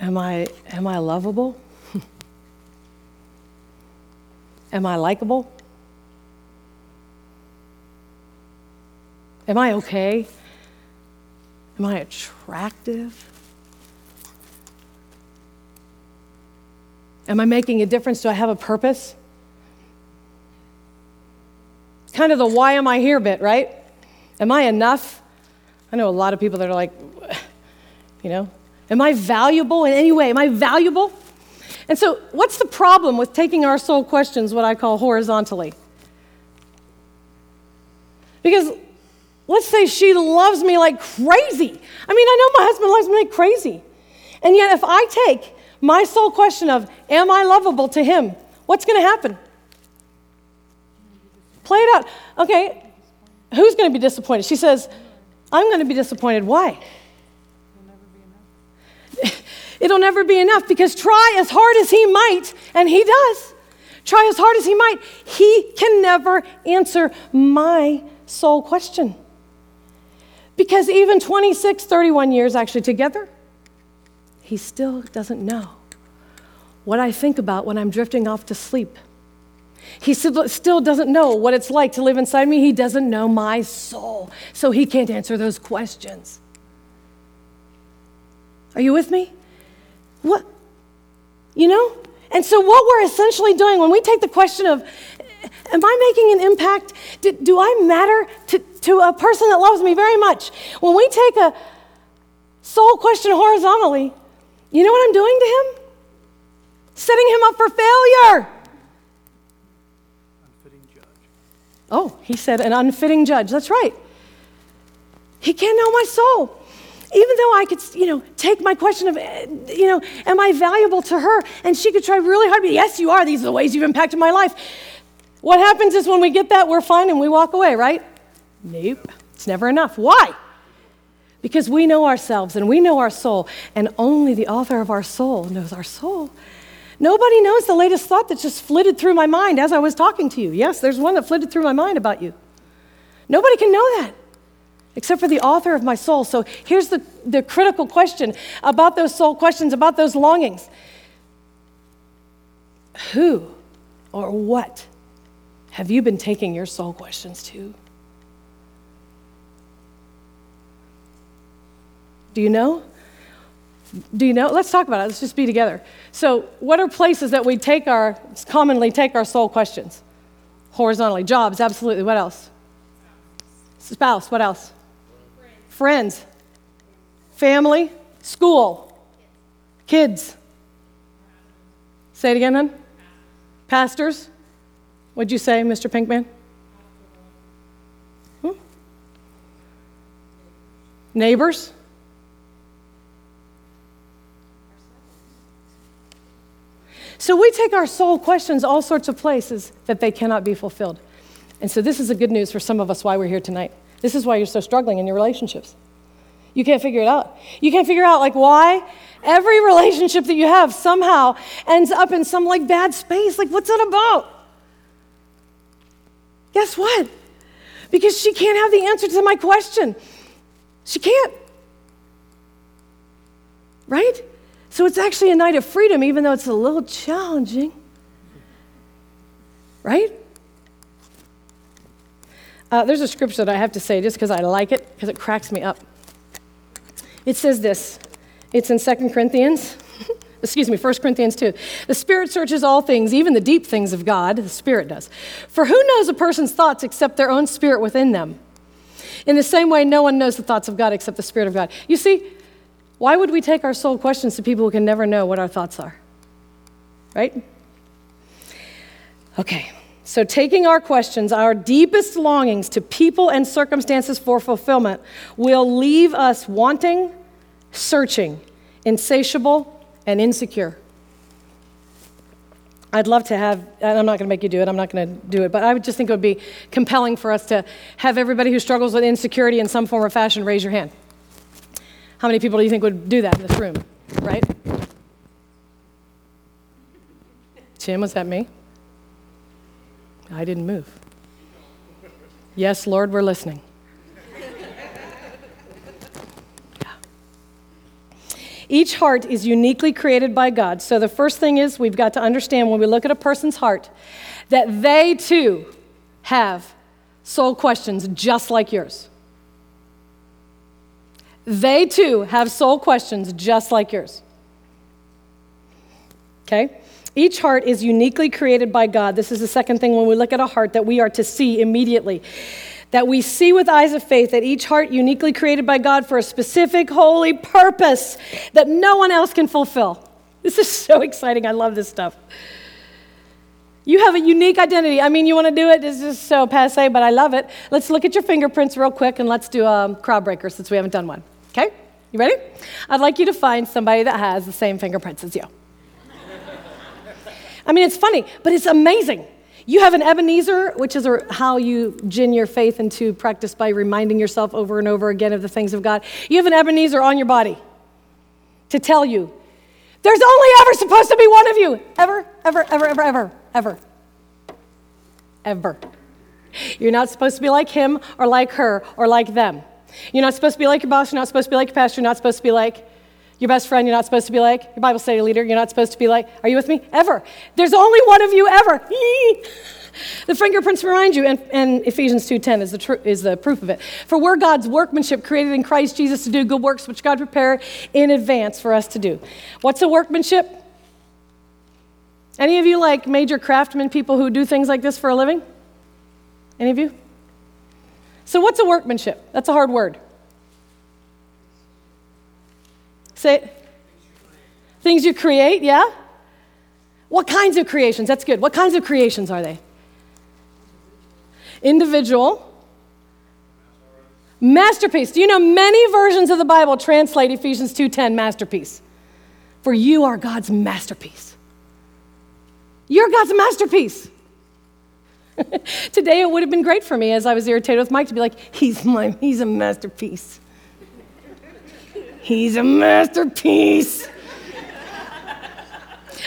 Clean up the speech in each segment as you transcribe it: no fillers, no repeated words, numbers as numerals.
Am I lovable? Am I likable? Am I okay? Am I attractive? Am I making a difference? Do I have a purpose? It's kind of the why am I here bit, right? Am I enough? I know a lot of people that are like, you know, am I valuable in any way? Am I valuable? And so what's the problem with taking our soul questions, what I call horizontally? Because let's say she loves me like crazy. I mean, I know my husband loves me like crazy. And yet if I take my soul question of, am I lovable to him, what's going to happen? Play it out. Okay, who's going to be disappointed? She says, I'm going to be disappointed. Why? It'll never be enough, because try as hard as he might, and he does, try as hard as he might, he can never answer my soul question. Because even 31 years actually together, he still doesn't know what I think about when I'm drifting off to sleep. He still doesn't know what it's like to live inside me. He doesn't know my soul, so he can't answer those questions. Are you with me? What, you know? And so what we're essentially doing when we take the question of, am I making an impact? Do I matter to a person that loves me very much? When we take a soul question horizontally, you know what I'm doing to him? Setting him up for failure. Unfitting judge. Oh, he said an unfitting judge. That's right. He can't know my soul. Even though I could, you know, take my question of, you know, am I valuable to her? And she could try really hard. But yes, you are. These are the ways you've impacted my life. What happens is when we get that, we're fine and we walk away, right? Nope. It's never enough. Why? Because we know ourselves and we know our soul, and only the author of our soul knows our soul. Nobody knows the latest thought that just flitted through my mind as I was talking to you. Yes, there's one that flitted through my mind about you. Nobody can know that, except for the author of my soul. So here's the critical question about those soul questions, about those longings. Who or what have you been taking your soul questions to? Do you know? Do you know? Let's talk about it. Let's just be together. So what are places that we commonly take our soul questions? Horizontally. Jobs, absolutely. What else? Spouse, what else? Friends, family, school, kids. Say it again, then. Pastors. What'd you say, Mr. Pinkman? Neighbors. So we take our soul questions all sorts of places that they cannot be fulfilled. And so this is the good news for some of us why we're here tonight. This is why you're so struggling in your relationships. You can't figure it out. You can't figure out, like, why every relationship that you have somehow ends up in some, like, bad space. Like, what's it about? Guess what? Because she can't have the answer to my question. She can't. Right? So it's actually a night of freedom, even though it's a little challenging. Right? There's a scripture that I have to say just because I like it, because it cracks me up. It says this. It's in 1 Corinthians 2. The Spirit searches all things, even the deep things of God. The Spirit does. For who knows a person's thoughts except their own spirit within them? In the same way, no one knows the thoughts of God except the Spirit of God. You see, why would we take our soul questions to people who can never know what our thoughts are? Right? Okay. So taking our questions, our deepest longings to people and circumstances for fulfillment will leave us wanting, searching, insatiable, and insecure. I'd love to have, and I'm not going to make you do it, but I would just think it would be compelling for us to have everybody who struggles with insecurity in some form or fashion raise your hand. How many people do you think would do that in this room, right? Tim, was that me? I didn't move. Yes, Lord, we're listening. Yeah. Each heart is uniquely created by God. So the first thing is we've got to understand when we look at a person's heart that they too have soul questions just like yours. They too have soul questions just like yours. Okay? Each heart is uniquely created by God. This is the second thing when we look at a heart that we are to see immediately. That we see with eyes of faith that each heart uniquely created by God for a specific holy purpose that no one else can fulfill. This is so exciting. I love this stuff. You have a unique identity. I mean, you want to do it? This is so passe, but I love it. Let's look at your fingerprints real quick, and let's do a crowd breaker since we haven't done one. Okay? You ready? I'd like you to find somebody that has the same fingerprints as you. I mean, it's funny, but it's amazing. You have an Ebenezer, which is how you gin your faith into practice by reminding yourself over and over again of the things of God. You have an Ebenezer on your body to tell you, there's only ever supposed to be one of you. Ever, ever, ever, ever, ever, ever, ever. You're not supposed to be like him or like her or like them. You're not supposed to be like your boss. You're not supposed to be like your pastor. You're not supposed to be like your best friend. You're not supposed to be like your Bible study leader. You're not supposed to be like, are you with me? Ever. There's only one of you ever. The fingerprints remind you, and Ephesians 2:10 is the proof of it. For we're God's workmanship created in Christ Jesus to do good works which God prepared in advance for us to do. What's a workmanship? Any of you like major craftsmen, people who do things like this for a living? Any of you? So what's a workmanship? That's a hard word. Say it. Things you create, yeah? What kinds of creations? That's good. What kinds of creations are they? Individual. Masterpiece. Do you know many versions of the Bible translate Ephesians 2:10 masterpiece? For you are God's masterpiece. You're God's masterpiece. Today it would have been great for me as I was irritated with Mike to be like, he's a masterpiece. He's a masterpiece.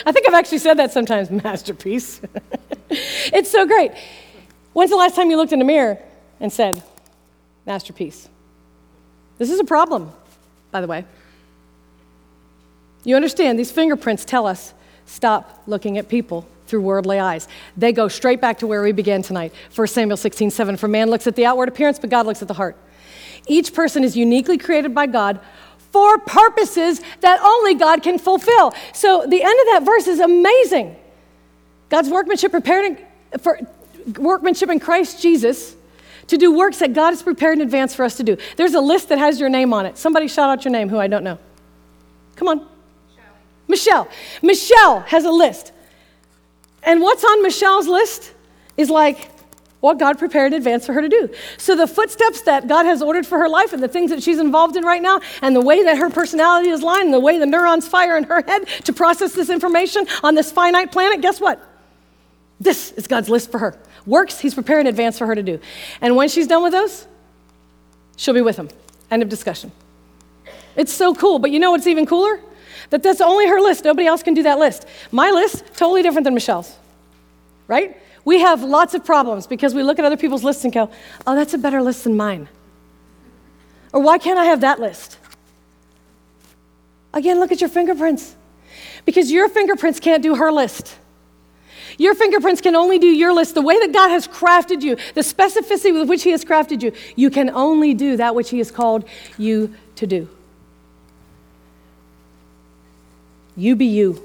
I think I've actually said that sometimes, masterpiece. It's so great. When's the last time you looked in the mirror and said, masterpiece? This is a problem, by the way. You understand, these fingerprints tell us, stop looking at people through worldly eyes. They go straight back to where we began tonight, 1 Samuel 16:7. For man looks at the outward appearance, but God looks at the heart. Each person is uniquely created by God for purposes that only God can fulfill. So the end of that verse is amazing. God's workmanship prepared for workmanship in Christ Jesus to do works that God has prepared in advance for us to do. There's a list that has your name on it. Somebody shout out your name who I don't know. Come on. Michelle. Michelle has a list. And what's on Michelle's list is like what God prepared in advance for her to do. So the footsteps that God has ordered for her life and the things that she's involved in right now and the way that her personality is lined and the way the neurons fire in her head to process this information on this finite planet, guess what? This is God's list for her. Works he's prepared in advance for her to do. And when she's done with those, she'll be with him. End of discussion. It's so cool, but you know what's even cooler? That's only her list. Nobody else can do that list. My list, totally different than Michelle's, right? We have lots of problems because we look at other people's lists and go, oh, that's a better list than mine. Or why can't I have that list? Again, look at your fingerprints. Because your fingerprints can't do her list. Your fingerprints can only do your list. The way that God has crafted you, the specificity with which he has crafted you, you can only do that which he has called you to do. You be you.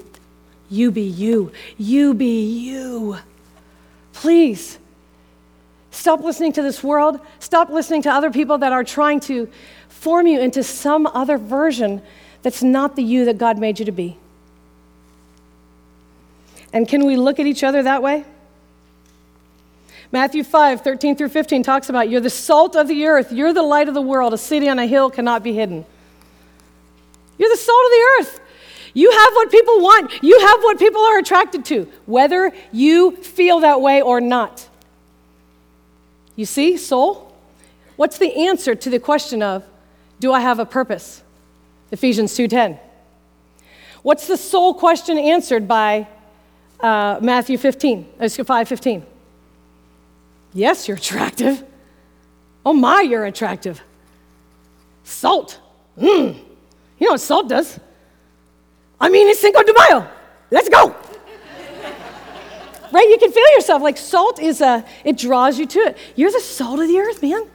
You be you. You be you. Please, stop listening to this world. Stop listening to other people that are trying to form you into some other version that's not the you that God made you to be. And can we look at each other that way? Matthew 5:13-15 talks about you're the salt of the earth. You're the light of the world. A city on a hill cannot be hidden. You're the salt of the earth. You have what people want. You have what people are attracted to, whether you feel that way or not. You see, soul? What's the answer to the question of, do I have a purpose? Ephesians 2:10. What's the soul question answered by Matthew 5:15? Yes, you're attractive. Oh my, you're attractive. Salt. You know what salt does? I mean, it's Cinco de Mayo. Let's go. Right? You can feel yourself. Like salt is it draws you to it. You're the salt of the earth, man.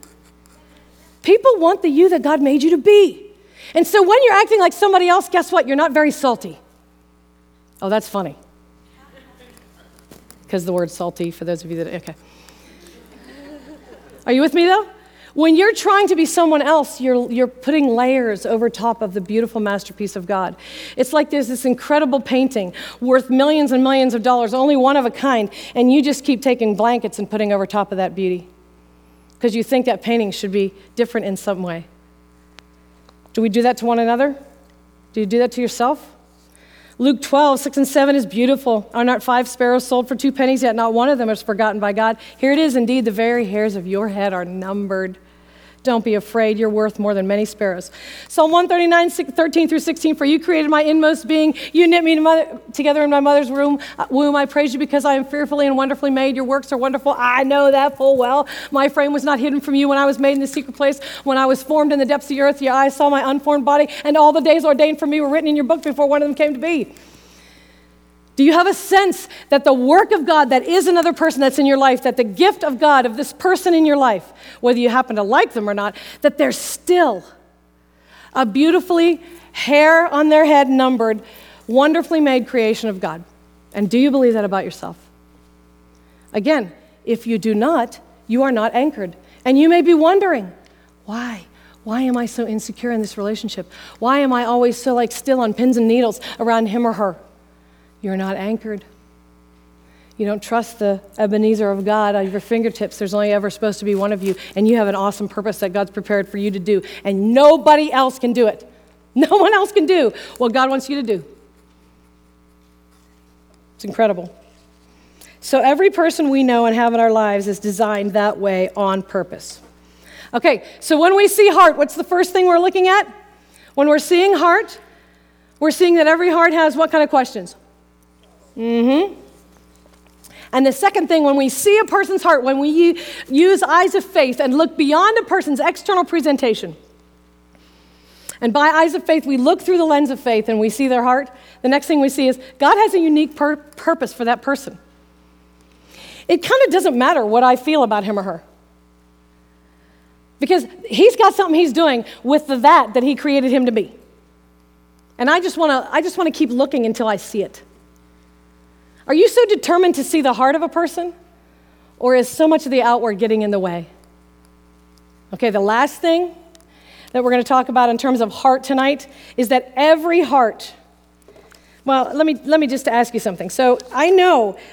People want the you that God made you to be. And so when you're acting like somebody else, guess what? You're not very salty. Oh, that's funny. Because the word salty, for those of you that, okay. Are you with me though? When you're trying to be someone else, you're putting layers over top of the beautiful masterpiece of God. It's like there's this incredible painting worth millions and millions of dollars, only one of a kind, and you just keep taking blankets and putting over top of that beauty because you think that painting should be different in some way. Do we do that to one another? Do you do that to yourself? Luke 12, 6 and 7 is beautiful. Are not 5 sparrows sold for 2 pennies, yet not one of them is forgotten by God? Here it is, indeed, the very hairs of your head are numbered. Don't be afraid, you're worth more than many sparrows. Psalm 139, 13 through 16, for you created my inmost being. You knit me together in my mother's womb. I praise you because I am fearfully and wonderfully made. Your works are wonderful. I know that full well. My frame was not hidden from you when I was made in the secret place. When I was formed in the depths of the earth, your eyes saw my unformed body, and all the days ordained for me were written in your book before one of them came to be. Do you have a sense that the work of God that is another person that's in your life, that the gift of God of this person in your life, whether you happen to like them or not, that there's still a beautifully hair on their head numbered, wonderfully made creation of God? And do you believe that about yourself? Again, if you do not, you are not anchored. And you may be wondering, why? Why am I so insecure in this relationship? Why am I always so like still on pins and needles around him or her? You're not anchored. You don't trust the Ebenezer of God at your fingertips. There's only ever supposed to be one of you, and you have an awesome purpose that God's prepared for you to do, and nobody else can do it. No one else can do what God wants you to do. It's incredible. So every person we know and have in our lives is designed that way on purpose. Okay, so when we see heart, what's the first thing we're looking at? When we're seeing heart, we're seeing that every heart has what kind of questions? And the second thing, when we see a person's heart, when we use eyes of faith and look beyond a person's external presentation, and by eyes of faith, we look through the lens of faith and we see their heart, the next thing we see is God has a unique purpose for that person. It kind of doesn't matter what I feel about him or her, because he's got something he's doing with the that he created him to be. And I just want to keep looking until I see it. Are you so determined to see the heart of a person, or is so much of the outward getting in the way? Okay, the last thing that we're going to talk about in terms of heart tonight is that every heart, well, let me just ask you something. So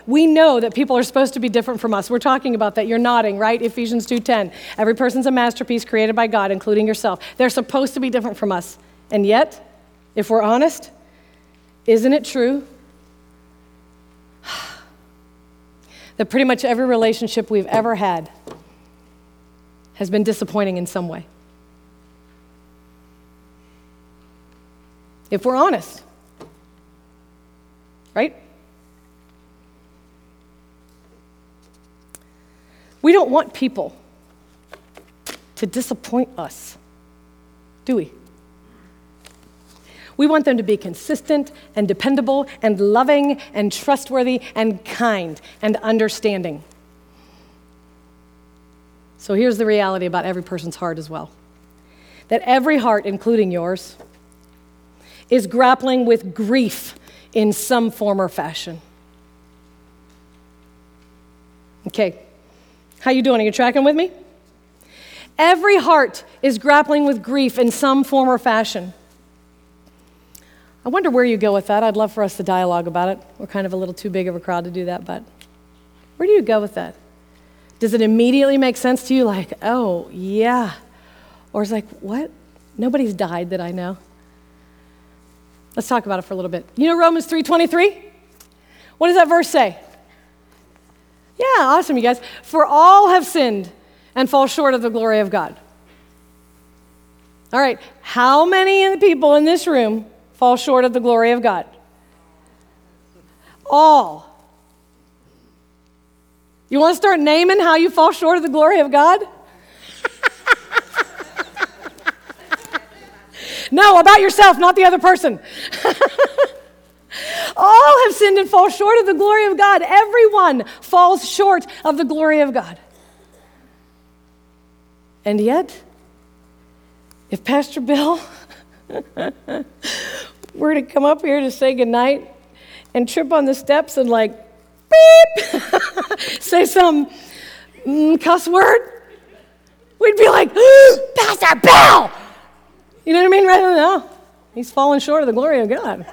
we know that people are supposed to be different from us. We're talking about that. You're nodding, right? Ephesians 2:10. Every person's a masterpiece created by God, including yourself. They're supposed to be different from us. And yet, if we're honest, isn't it true that pretty much every relationship we've ever had has been disappointing in some way? If we're honest, right? We don't want people to disappoint us, do we? We want them to be consistent and dependable and loving and trustworthy and kind and understanding. So here's the reality about every person's heart as well. That every heart, including yours, is grappling with grief in some form or fashion. Okay, how you doing? Are you tracking with me? Every heart is grappling with grief in some form or fashion. I wonder where you go with that. I'd love for us to dialogue about it. We're kind of a little too big of a crowd to do that, but where do you go with that? Does it immediately make sense to you? Like, oh, yeah. Or it's like, what? Nobody's died that I know. Let's talk about it for a little bit. You know Romans 3:23? What does that verse say? Yeah, awesome, you guys. For all have sinned and fall short of the glory of God. All right, how many of the people in this room fall short of the glory of God? All. You want to start naming how you fall short of the glory of God? No, about yourself, not the other person. All have sinned and fall short of the glory of God. Everyone falls short of the glory of God. And yet, if Pastor Bill were to come up here to say goodnight and trip on the steps and like, beep, say some cuss word, we'd be like, Pastor Bill! You know what I mean? Rather than, oh, he's fallen short of the glory of God.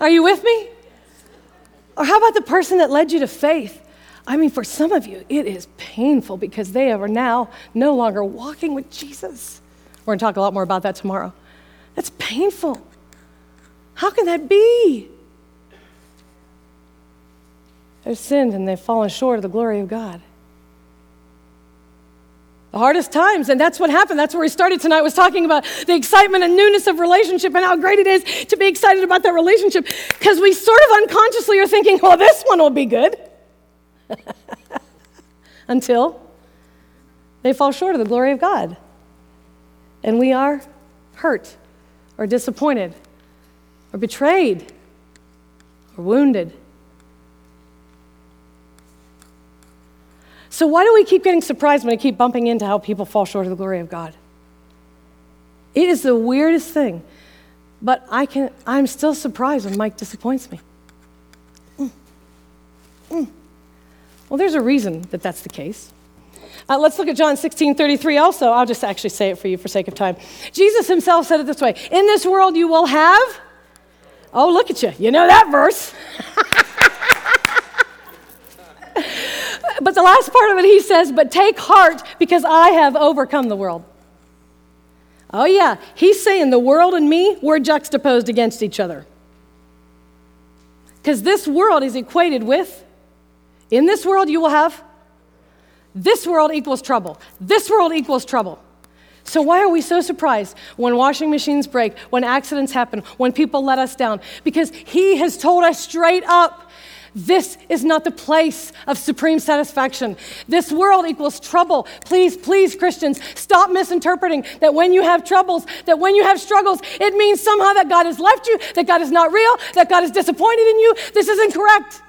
Are you with me? Or how about the person that led you to faith? I mean, for some of you, it is painful because they are now no longer walking with Jesus. We're going to talk a lot more about that tomorrow. That's painful. How can that be? They've sinned and they've fallen short of the glory of God. The hardest times, and that's what happened. That's where we started tonight, was talking about the excitement and newness of relationship and how great it is to be excited about that relationship, because we sort of unconsciously are thinking, well, this one will be good. Until they fall short of the glory of God. And we are hurt or disappointed or betrayed or wounded. So why do we keep getting surprised when I keep bumping into how people fall short of the glory of God? It is the weirdest thing, but I'm still surprised when Mike disappoints me. Well, there's a reason that that's the case. Let's look at John 16:33 also. I'll just actually say it for you for sake of time. Jesus himself said it this way, in this world you will have, oh, look at you, you know that verse. But the last part of it, he says, but take heart because I have overcome the world. Oh yeah, he's saying the world and me, we're juxtaposed against each other. Because this world is equated with, in this world you will have, this world equals trouble. This world equals trouble. So why are we so surprised when washing machines break, when accidents happen, when people let us down? Because he has told us straight up, this is not the place of supreme satisfaction. This world equals trouble. Please, please, Christians, stop misinterpreting that when you have troubles, that when you have struggles, it means somehow that God has left you, that God is not real, that God is disappointed in you. This is incorrect.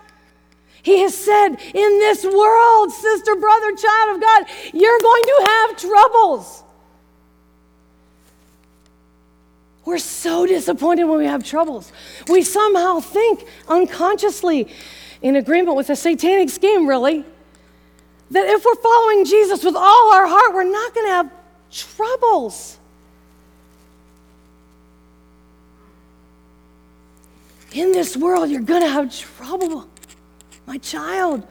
He has said, in this world, sister, brother, child of God, you're going to have troubles. We're so disappointed when we have troubles. We somehow think unconsciously, in agreement with a satanic scheme, really, that if we're following Jesus with all our heart, we're not going to have troubles. In this world, you're going to have trouble, my child.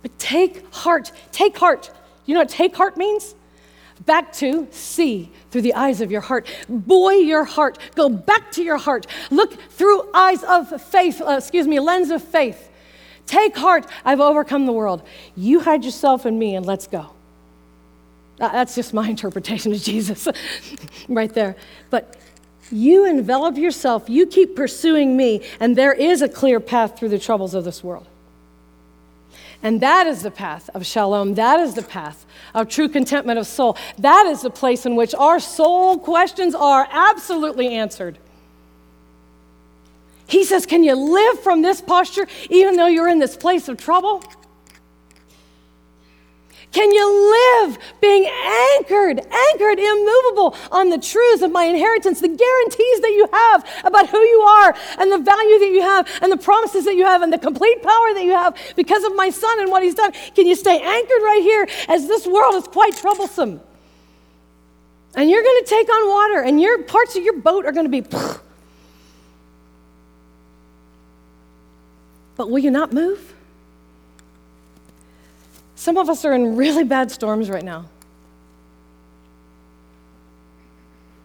But take heart. Take heart. You know what take heart means? Back to see through the eyes of your heart. Buoy your heart. Go back to your heart. Look through eyes of faith, lens of faith. Take heart. I've overcome the world. You hide yourself in me and let's go. That's just my interpretation of Jesus right there. But you envelop yourself. You keep pursuing me, and there is a clear path through the troubles of this world. And that is the path of shalom. That is the path of true contentment of soul. That is the place in which our soul questions are absolutely answered. He says, can you live from this posture even though you're in this place of trouble? Can you live being anchored, immovable on the truths of my inheritance, the guarantees that you have about who you are and the value that you have and the promises that you have and the complete power that you have because of my son and what he's done? Can you stay anchored right here as this world is quite troublesome? And you're going to take on water and your parts of your boat are going to be... But will you not move? Some of us are in really bad storms right now.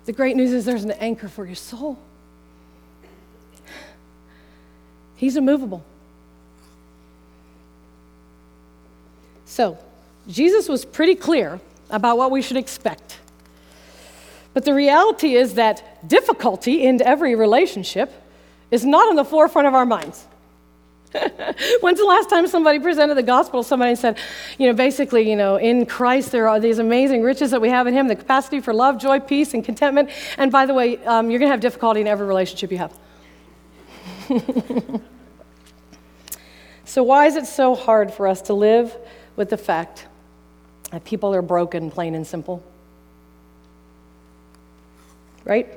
The great news is there's an anchor for your soul. He's immovable. So, Jesus was pretty clear about what we should expect. But the reality is that difficulty in every relationship is not on the forefront of our minds. When's the last time somebody presented the gospel? Somebody said, in Christ there are these amazing riches that we have in him, the capacity for love, joy, peace, and contentment. And by the way, you're going to have difficulty in every relationship you have. So why is it so hard for us to live with the fact that people are broken, plain and simple? Right?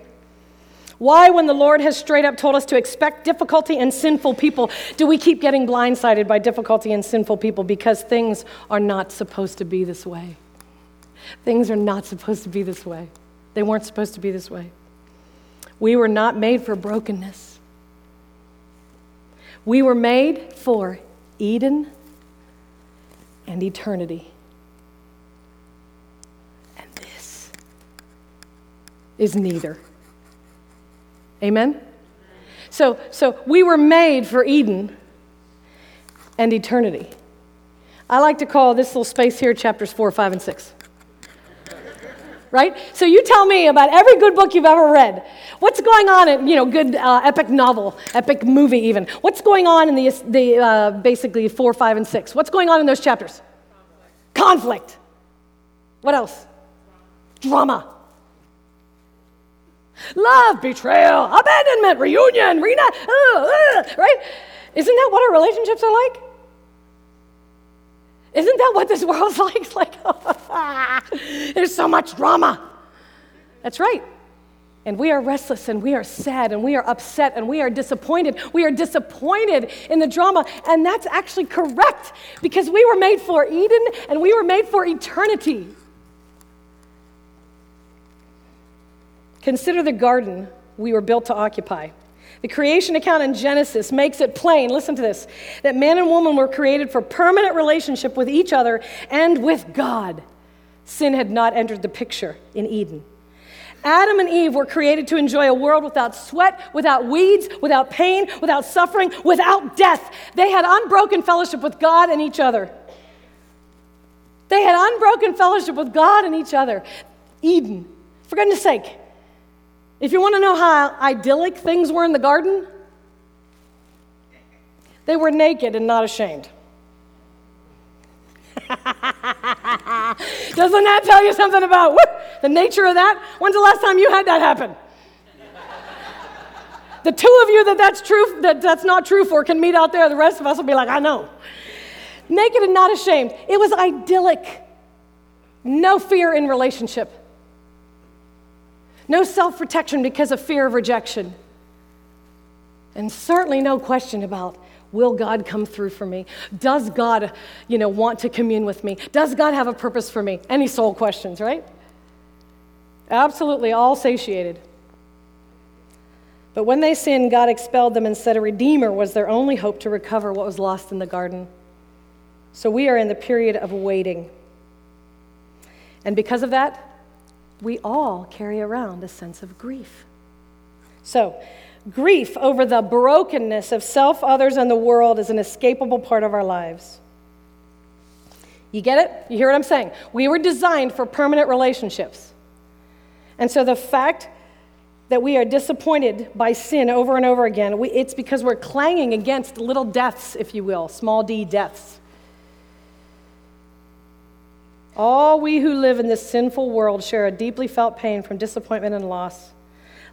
Why, when the Lord has straight up told us to expect difficulty and sinful people, do we keep getting blindsided by difficulty and sinful people? Because things are not supposed to be this way. Things are not supposed to be this way. They weren't supposed to be this way. We were not made for brokenness. We were made for Eden and eternity. And this is neither. Amen? So we were made for Eden and eternity. I like to call this little space here chapters 4, 5, and 6. Right? So you tell me about every good book you've ever read. What's going on in, good epic novel, epic movie even. What's going on in the basically 4, 5, and 6? What's going on in those chapters? Conflict. What else? Drama. Love, betrayal, abandonment, reunion, right? Isn't that what our relationships are like? Isn't that what this world's like? It's like, there's so much drama. That's right. And we are restless, and we are sad, and we are upset, and we are disappointed. We are disappointed in the drama, and that's actually correct, because we were made for Eden, and we were made for eternity. Consider the garden we were built to occupy. The creation account in Genesis makes it plain, listen to this, that man and woman were created for permanent relationship with each other and with God. Sin had not entered the picture in Eden. Adam and Eve were created to enjoy a world without sweat, without weeds, without pain, without suffering, without death. They had unbroken fellowship with God and each other. They had unbroken fellowship with God and each other. Eden, for goodness sake. If you want to know how idyllic things were in the garden, they were naked and not ashamed. Doesn't that tell you something about the nature of that? When's the last time you had that happen? The two of you that's not true for can meet out there. The rest of us will be like, I know. Naked and not ashamed. It was idyllic. No fear in relationship. No self-protection because of fear of rejection. And certainly no question about, will God come through for me? Does God, want to commune with me? Does God have a purpose for me? Any soul questions, right? Absolutely, all satiated. But when they sinned, God expelled them and said a Redeemer was their only hope to recover what was lost in the garden. So we are in the period of waiting. And because of that, we all carry around a sense of grief. So, grief over the brokenness of self, others, and the world is an escapable part of our lives. You get it? You hear what I'm saying? We were designed for permanent relationships. And so the fact that we are disappointed by sin over and over again, it's because we're clanging against little deaths, if you will, small d deaths. All we who live in this sinful world share a deeply felt pain from disappointment and loss.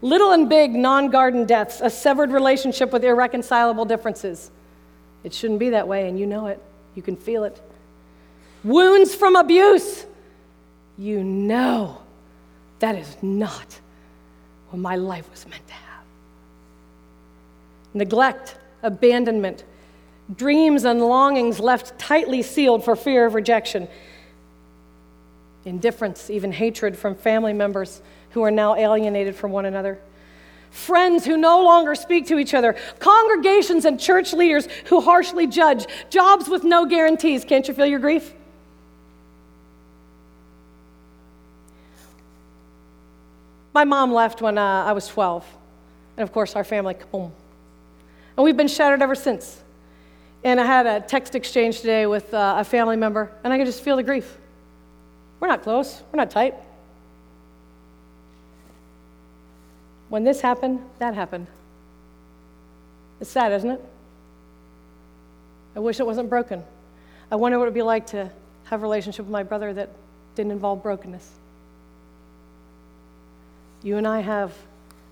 Little and big non-garden deaths, a severed relationship with irreconcilable differences. It shouldn't be that way, and you know it. You can feel it. Wounds from abuse. You know that is not what my life was meant to have. Neglect, abandonment, dreams and longings left tightly sealed for fear of rejection. Indifference, even hatred from family members who are now alienated from one another. Friends who no longer speak to each other. Congregations and church leaders who harshly judge. Jobs with no guarantees. Can't you feel your grief? My mom left when I was 12. And of course our family, kaboom. And we've been shattered ever since. And I had a text exchange today with a family member, and I could just feel the grief. We're not close. We're not tight. When this happened, that happened. It's sad, isn't it? I wish it wasn't broken. I wonder what it would be like to have a relationship with my brother that didn't involve brokenness. You and I have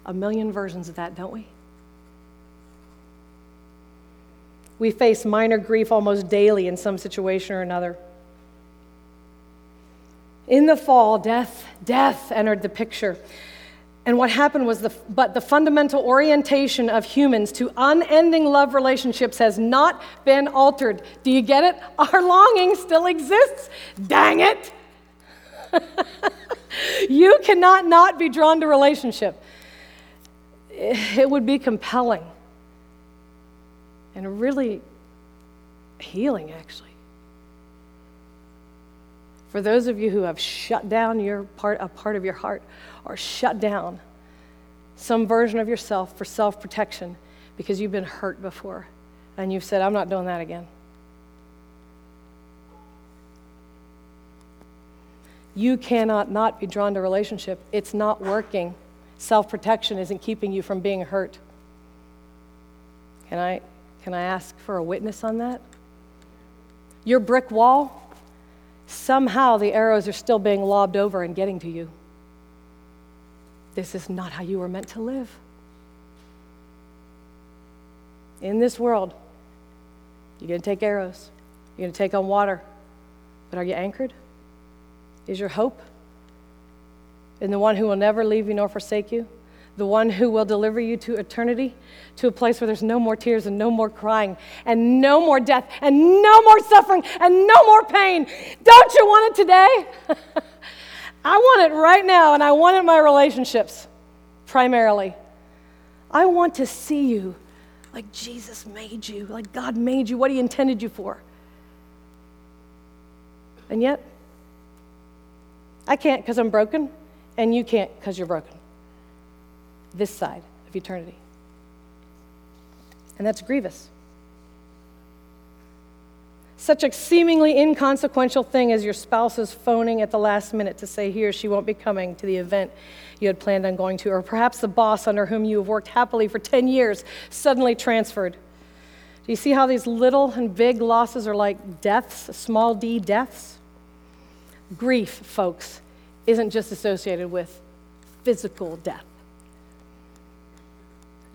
a million versions of that, don't we? We face minor grief almost daily in some situation or another. In the fall, death entered the picture. And what happened was, the fundamental orientation of humans to unending love relationships has not been altered. Do you get it? Our longing still exists. Dang it! You cannot not be drawn to relationship. It would be compelling and really healing, actually. For those of you who have shut down a part of your heart, or shut down some version of yourself for self-protection because you've been hurt before and you've said, I'm not doing that again. You cannot not be drawn to relationship. It's not working. Self-protection isn't keeping you from being hurt. Can I ask for a witness on that? Your brick wall, somehow the arrows are still being lobbed over and getting to you. This is not how you were meant to live. In this world, you're going to take arrows. You're going to take on water. But are you anchored? Is your hope in the one who will never leave you nor forsake you? The one who will deliver you to eternity, to a place where there's no more tears and no more crying and no more death and no more suffering and no more pain. Don't you want it today? I want it right now, and I want it in my relationships, primarily. I want to see you like Jesus made you, like God made you, what He intended you for. And yet, I can't because I'm broken, and you can't because you're broken. This side of eternity. And that's grievous. Such a seemingly inconsequential thing as your spouse's phoning at the last minute to say he or she won't be coming to the event you had planned on going to, or perhaps the boss under whom you have worked happily for 10 years suddenly transferred. Do you see how these little and big losses are like deaths, small d deaths? Grief, folks, isn't just associated with physical death.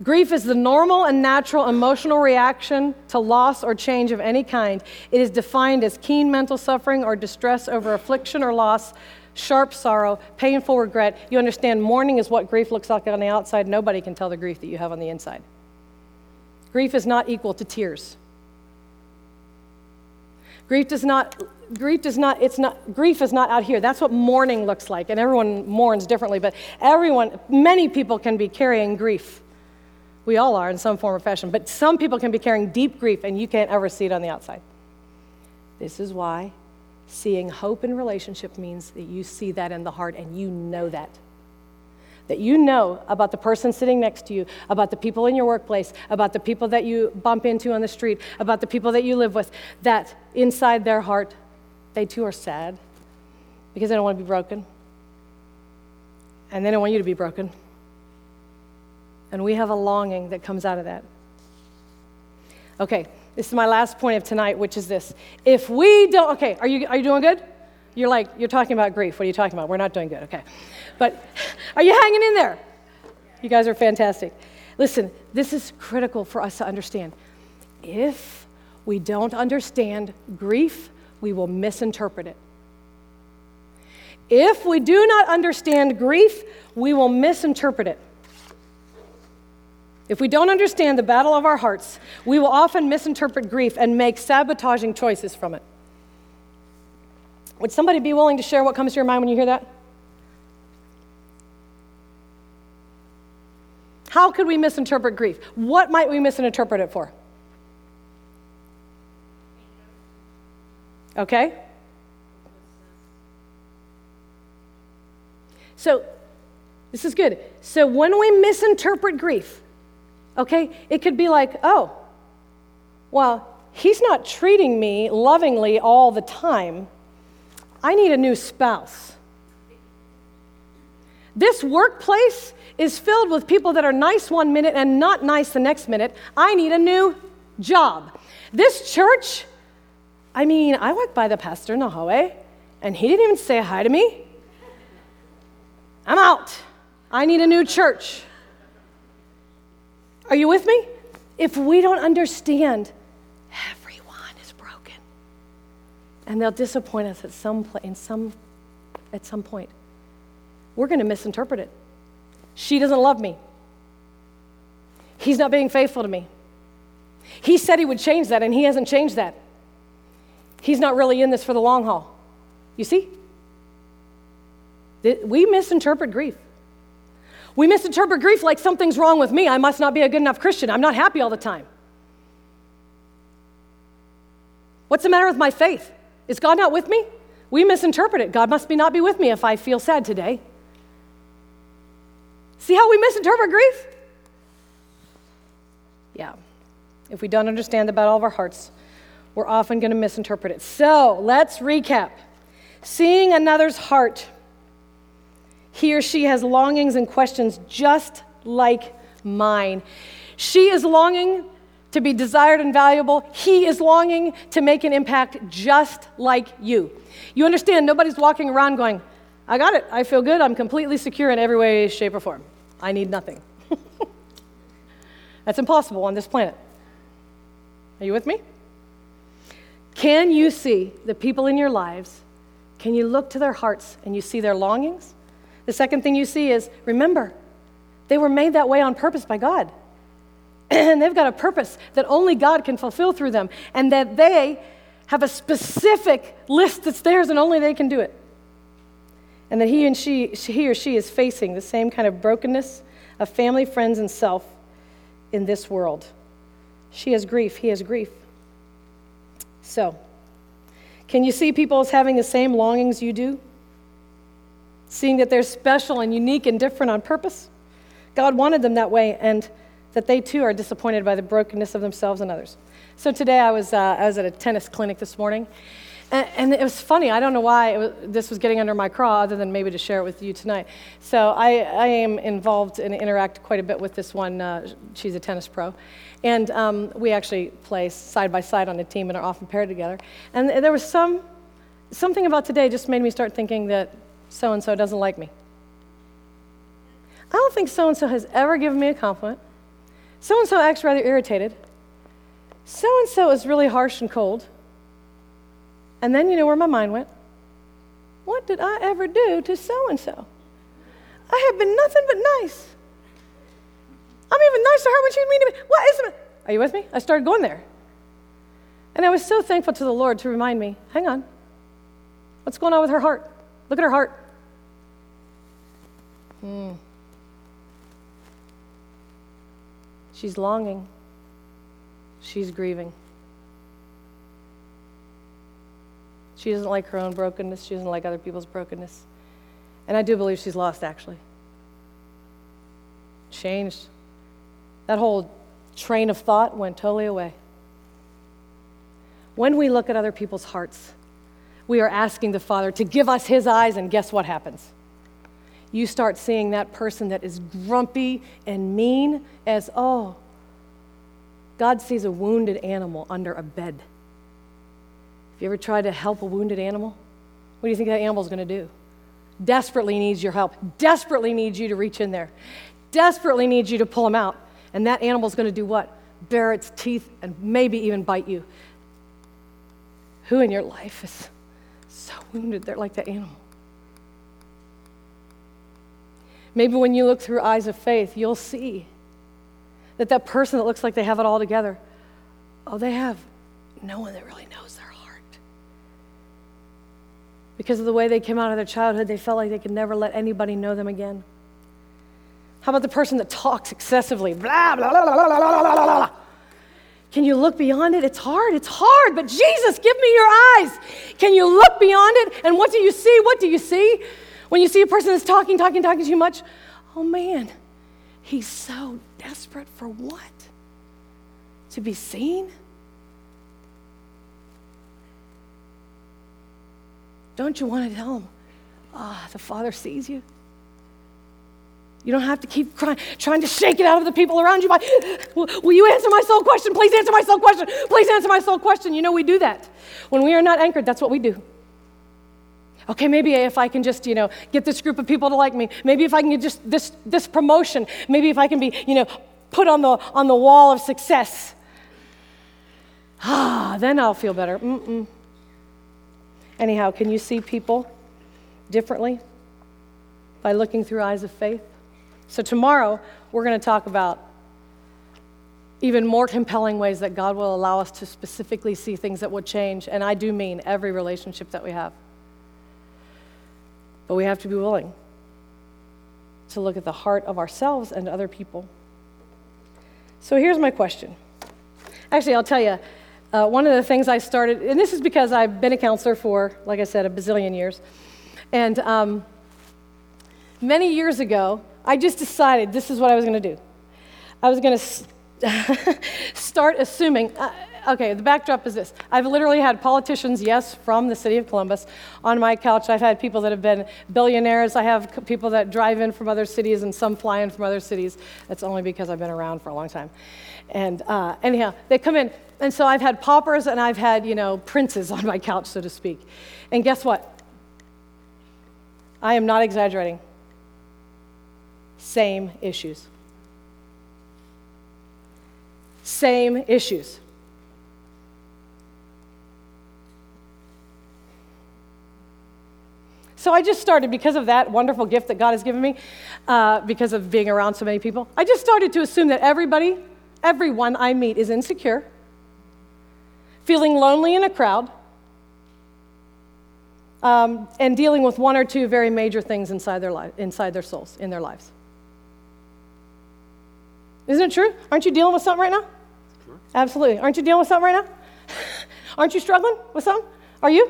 Grief is the normal and natural emotional reaction to loss or change of any kind. It is defined as keen mental suffering or distress over affliction or loss, sharp sorrow, painful regret. You understand, mourning is what grief looks like on the outside. Nobody can tell the grief that you have on the inside. Grief is not equal to tears. Grief is not out here. That's what mourning looks like. And everyone mourns differently, but many people can be carrying grief. We all are in some form or fashion, but some people can be carrying deep grief and you can't ever see it on the outside. This is why seeing hope in relationship means that you see that in the heart and you know that. That you know about the person sitting next to you, about the people in your workplace, about the people that you bump into on the street, about the people that you live with, that inside their heart, they too are sad because they don't want to be broken. And they don't want you to be broken. And we have a longing that comes out of that. Okay, this is my last point of tonight, which is this. If we don't, okay, are you doing good? You're talking about grief. What are you talking about? We're not doing good, okay. But are you hanging in there? You guys are fantastic. Listen, this is critical for us to understand. If we don't understand grief, we will misinterpret it. If we do not understand grief, we will misinterpret it. If we don't understand the battle of our hearts, we will often misinterpret grief and make sabotaging choices from it. Would somebody be willing to share what comes to your mind when you hear that? How could we misinterpret grief? What might we misinterpret it for? Okay. So, this is good. So when we misinterpret grief, okay, it could be like, oh, well, he's not treating me lovingly all the time. I need a new spouse. This workplace is filled with people that are nice one minute and not nice the next minute. I need a new job. This church, I mean, I walked by the pastor in the hallway, and he didn't even say hi to me. I'm out. I need a new church. Are you with me? If we don't understand, everyone is broken. And they'll disappoint us at some point. We're going to misinterpret it. She doesn't love me. He's not being faithful to me. He said he would change that, and he hasn't changed that. He's not really in this for the long haul. You see? We misinterpret grief. We misinterpret grief like something's wrong with me. I must not be a good enough Christian. I'm not happy all the time. What's the matter with my faith? Is God not with me? We misinterpret it. God must not be with me if I feel sad today. See how we misinterpret grief? Yeah. If we don't understand the battle of our hearts, we're often going to misinterpret it. So let's recap. Seeing another's heart, he or she has longings and questions just like mine. She is longing to be desired and valuable. He is longing to make an impact just like you. You understand, nobody's walking around going, I got it, I feel good, I'm completely secure in every way, shape, or form. I need nothing. That's impossible on this planet. Are you with me? Can you see the people in your lives? Can you look to their hearts and you see their longings? The second thing you see is, remember, they were made that way on purpose by God. And they've got a purpose that only God can fulfill through them, and that they have a specific list that's theirs and only they can do it. And that he or she is facing the same kind of brokenness of family, friends, and self in this world. She has grief, he has grief. So, can you see people as having the same longings you do? Seeing that they're special and unique and different on purpose? God wanted them that way, and that they too are disappointed by the brokenness of themselves and others. So today I was at a tennis clinic this morning, and it was funny. I don't know why this was getting under my craw, other than maybe to share it with you tonight. So I am involved and interact quite a bit with this one. She's a tennis pro, and we actually play side by side on a team and are often paired together. And there was something about today just made me start thinking that so-and-so doesn't like me. I don't think so-and-so has ever given me a compliment. So-and-so acts rather irritated. So-and-so is really harsh and cold. And then you know where my mind went. What did I ever do to so-and-so? I have been nothing but nice. I'm even nice to her when she's mean to me. What is it? Are you with me? I started going there. And I was so thankful to the Lord to remind me, hang on. What's going on with her heart? Look at her heart. She's longing. She's grieving. She doesn't like her own brokenness. She doesn't like other people's brokenness. And I do believe she's lost, actually. Changed. That whole train of thought went totally away. When we look at other people's hearts, we are asking the Father to give us his eyes, and guess what happens? You start seeing that person that is grumpy and mean as, oh, God sees a wounded animal under a bed. Have you ever tried to help a wounded animal? What do you think that animal's going to do? Desperately needs your help. Desperately needs you to reach in there. Desperately needs you to pull him out. And that animal's going to do what? Bare its teeth and maybe even bite you. Who in your life is so wounded they're like that animal? Maybe when you look through eyes of faith, you'll see that that person that looks like they have it all together, oh, they have no one that really knows their heart. Because of the way they came out of their childhood, they felt like they could never let anybody know them again. How about the person that talks excessively? Blah, blah, blah, blah, blah, blah, blah, blah, blah. Can you look beyond it? It's hard, but Jesus, give me your eyes. Can you look beyond it? And what do you see? What do you see? When you see a person that's talking too much, oh man, he's so desperate for what? To be seen? Don't you want to tell him, the Father sees you? You don't have to keep trying to shake it out of the people around you by, will you answer my soul question? Please answer my soul question. Please answer my soul question. You know, we do that. When we are not anchored, that's what we do. Okay, maybe if I can just, get this group of people to like me. Maybe if I can get just this promotion. Maybe if I can be, put on the wall of success. Then I'll feel better. Anyhow, can you see people differently by looking through eyes of faith? So tomorrow, we're going to talk about even more compelling ways that God will allow us to specifically see things that will change, and I do mean every relationship that we have. But we have to be willing to look at the heart of ourselves and other people. So here's my question. Actually, I'll tell you, one of the things I started, and this is because I've been a counselor for, like I said, a bazillion years, and many years ago, I just decided this is what I was going to do. I was going to start assuming, the backdrop is this. I've literally had politicians, yes, from the city of Columbus on my couch. I've had people that have been billionaires. I have people that drive in from other cities and some fly in from other cities. That's only because I've been around for a long time. And anyhow, they come in. And so I've had paupers and I've had, princes on my couch, so to speak. And guess what? I am not exaggerating. Same issues. Same issues. So I just started, because of that wonderful gift that God has given me, because of being around so many people, I just started to assume that everyone I meet is insecure, feeling lonely in a crowd, and dealing with one or two very major things in their lives. Isn't it true? Aren't you dealing with something right now? Sure. Absolutely. Aren't you dealing with something right now? Aren't you struggling with something? Are you?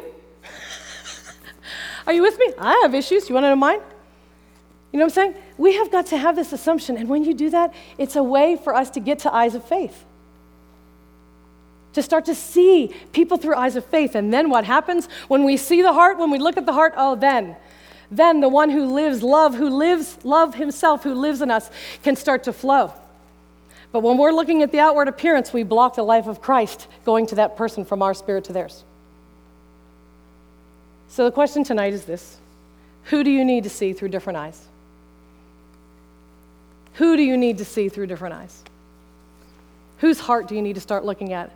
Are you with me? I have issues. You want to know mine? You know what I'm saying? We have got to have this assumption, and when you do that, it's a way for us to get to eyes of faith, to start to see people through eyes of faith. And then what happens when we see the heart, when we look at the heart? Oh, then the one who lives love, himself, who lives in us, can start to flow. But when we're looking at the outward appearance, we block the life of Christ going to that person from our spirit to theirs. So the question tonight is this: who do you need to see through different eyes? Who do you need to see through different eyes? Whose heart do you need to start looking at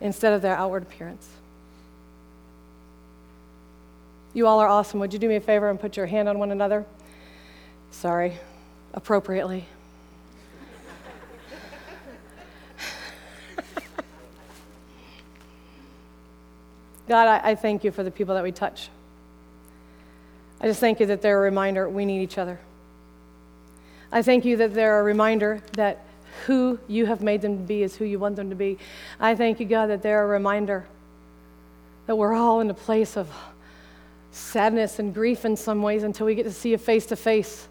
instead of their outward appearance? You all are awesome. Would you do me a favor and put your hand on one another? Sorry, appropriately. God, I thank you for the people that we touch. I just thank you that they're a reminder we need each other. I thank you that they're a reminder that who you have made them to be is who you want them to be. I thank you, God, that they're a reminder that we're all in a place of sadness and grief in some ways until we get to see you face to face.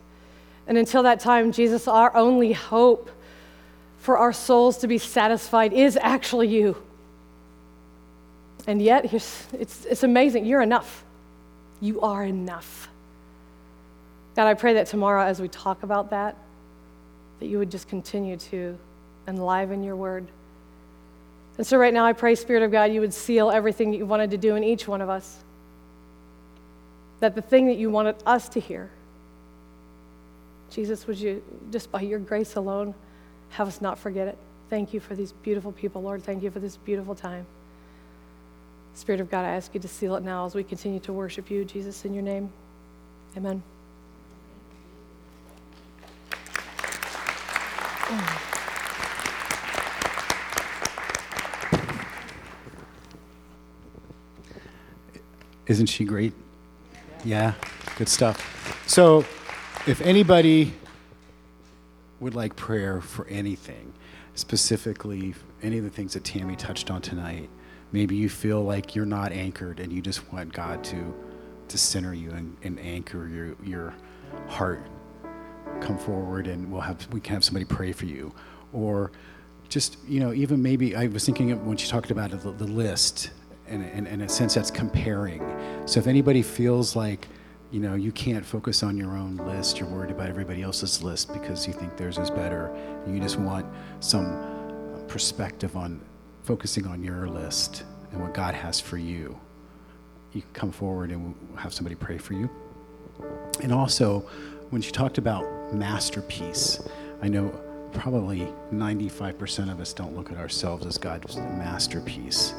And until that time, Jesus, our only hope for our souls to be satisfied is actually you. And yet, it's amazing. You're enough. You are enough. God, I pray that tomorrow as we talk about that you would just continue to enliven your word. And so right now I pray, Spirit of God, you would seal everything that you wanted to do in each one of us, that the thing that you wanted us to hear, Jesus, would you, just by your grace alone, have us not forget it. Thank you for these beautiful people, Lord. Thank you for this beautiful time. Spirit of God, I ask you to seal it now as we continue to worship you, Jesus, in your name. Amen. Isn't she great? Yeah, good stuff. So if anybody would like prayer for anything, specifically any of the things that Tammy touched on tonight, maybe you feel like you're not anchored and you just want God to center you and anchor your heart, come forward and we can have somebody pray for you. Or just, even maybe I was thinking of when she talked about the list, and in a sense that's comparing. So if anybody feels like you know, you can't focus on your own list. You're worried about everybody else's list because you think theirs is better. You just want some perspective on focusing on your list and what God has for you. You can come forward and we'll have somebody pray for you. And also, when she talked about masterpiece, I know probably 95% of us don't look at ourselves as God's masterpiece,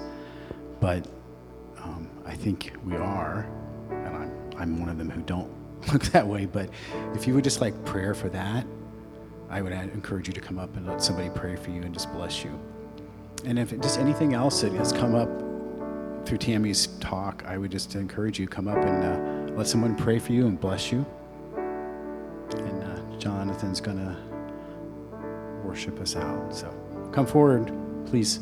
but I think we are, and I'm one of them who don't look that way. But if you would just like prayer for that, I would encourage you to come up and let somebody pray for you and just bless you. And if just anything else that has come up through Tammy's talk, I would just encourage you, come up and let someone pray for you and bless you. And Jonathan's going to worship us out. So come forward, please.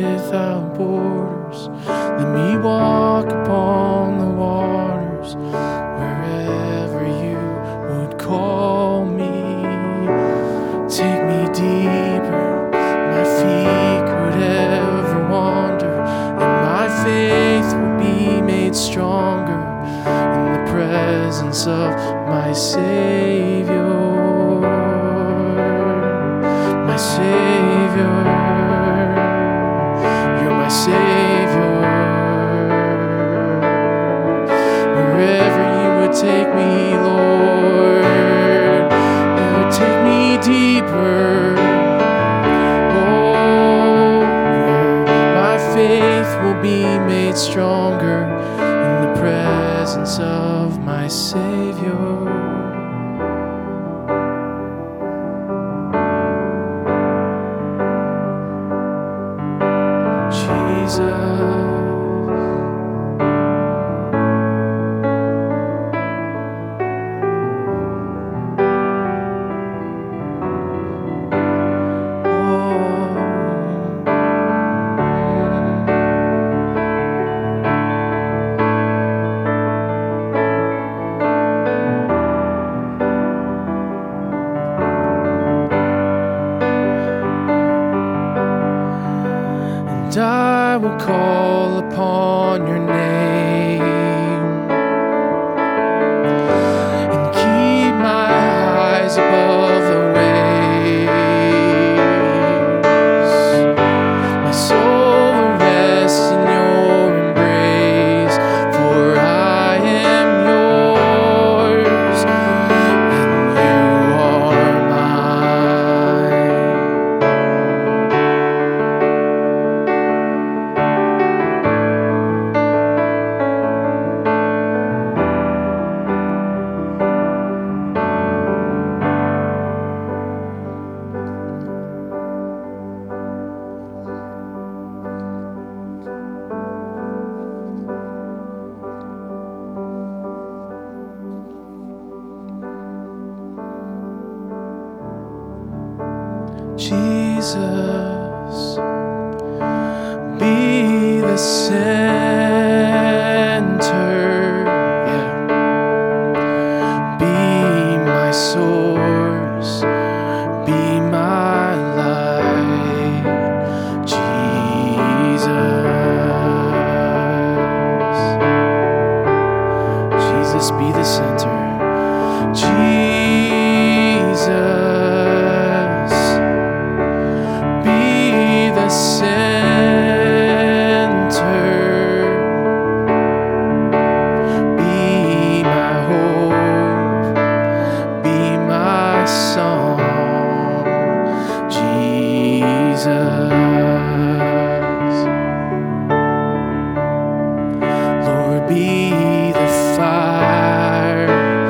without borders. Let me walk upon the waters, wherever you would call me. Take me deeper, my feet could ever wander, and my faith will be made stronger in the presence of my Savior, my Savior. Savior, wherever you would take me, Lord, you would take me deeper. Oh, my faith will be made stronger in the presence of my Savior. Jesus, be the center, yeah. Be my source, be my light, Jesus. Jesus, be the center, Jesus. Lord, be the fire.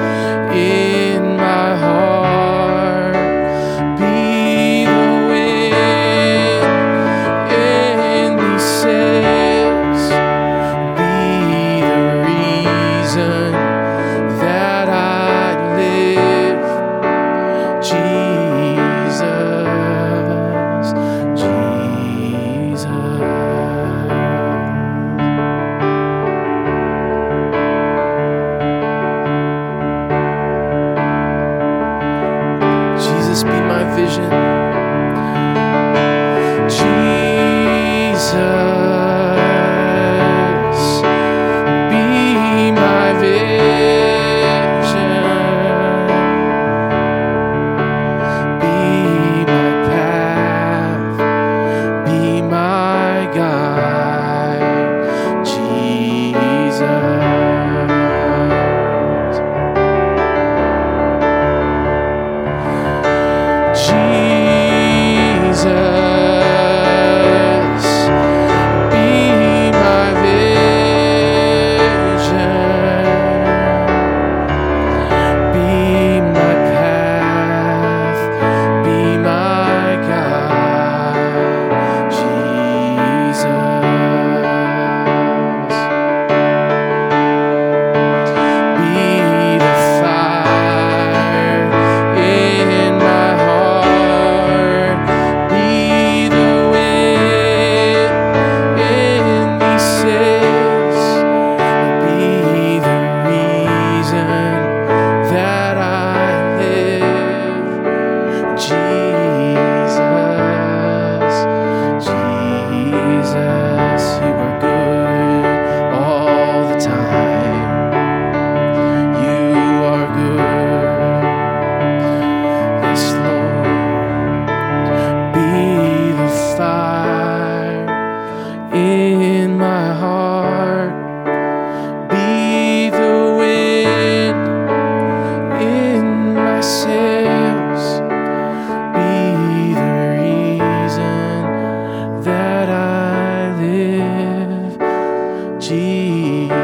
Jesus,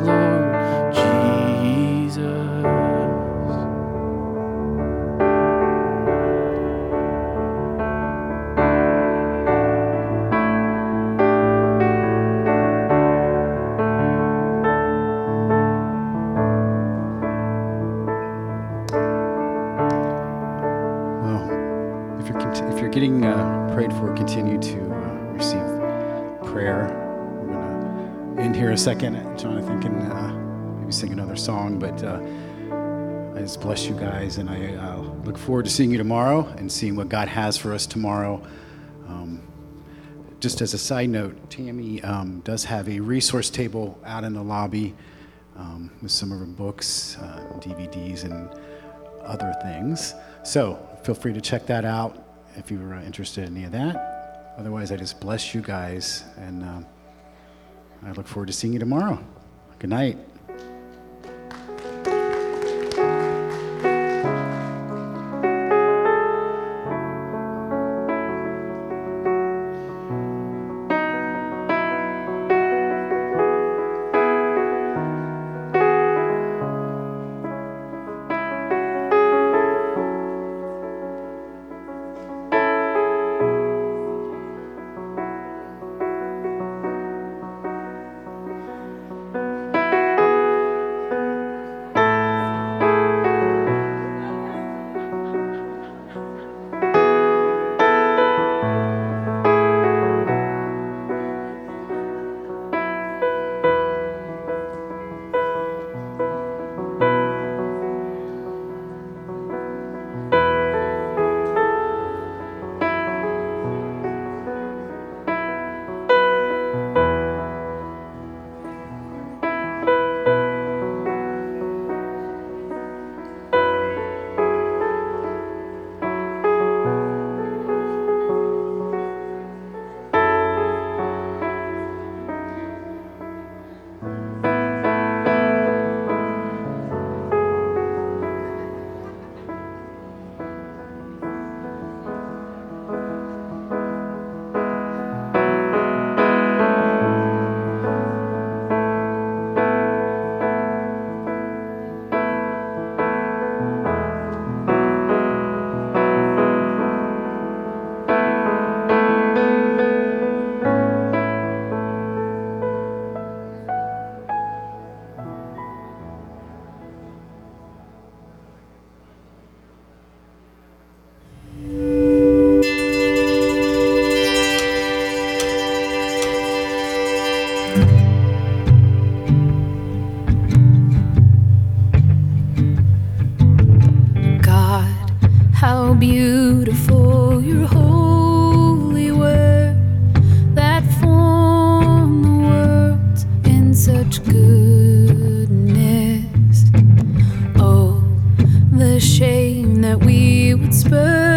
Lord Jesus. Well, if you're getting prayed for, continue to receive prayer. In here a second, Jonathan can maybe sing another song, but I just bless you guys, and I look forward to seeing you tomorrow and seeing what God has for us tomorrow. Just as a side note, Tammy does have a resource table out in the lobby with some of her books, DVDs, and other things. So feel free to check that out if you're interested in any of that. Otherwise, I just bless you guys, and I look forward to seeing you tomorrow. Good night. Goodness, oh, the shame that we would spurn.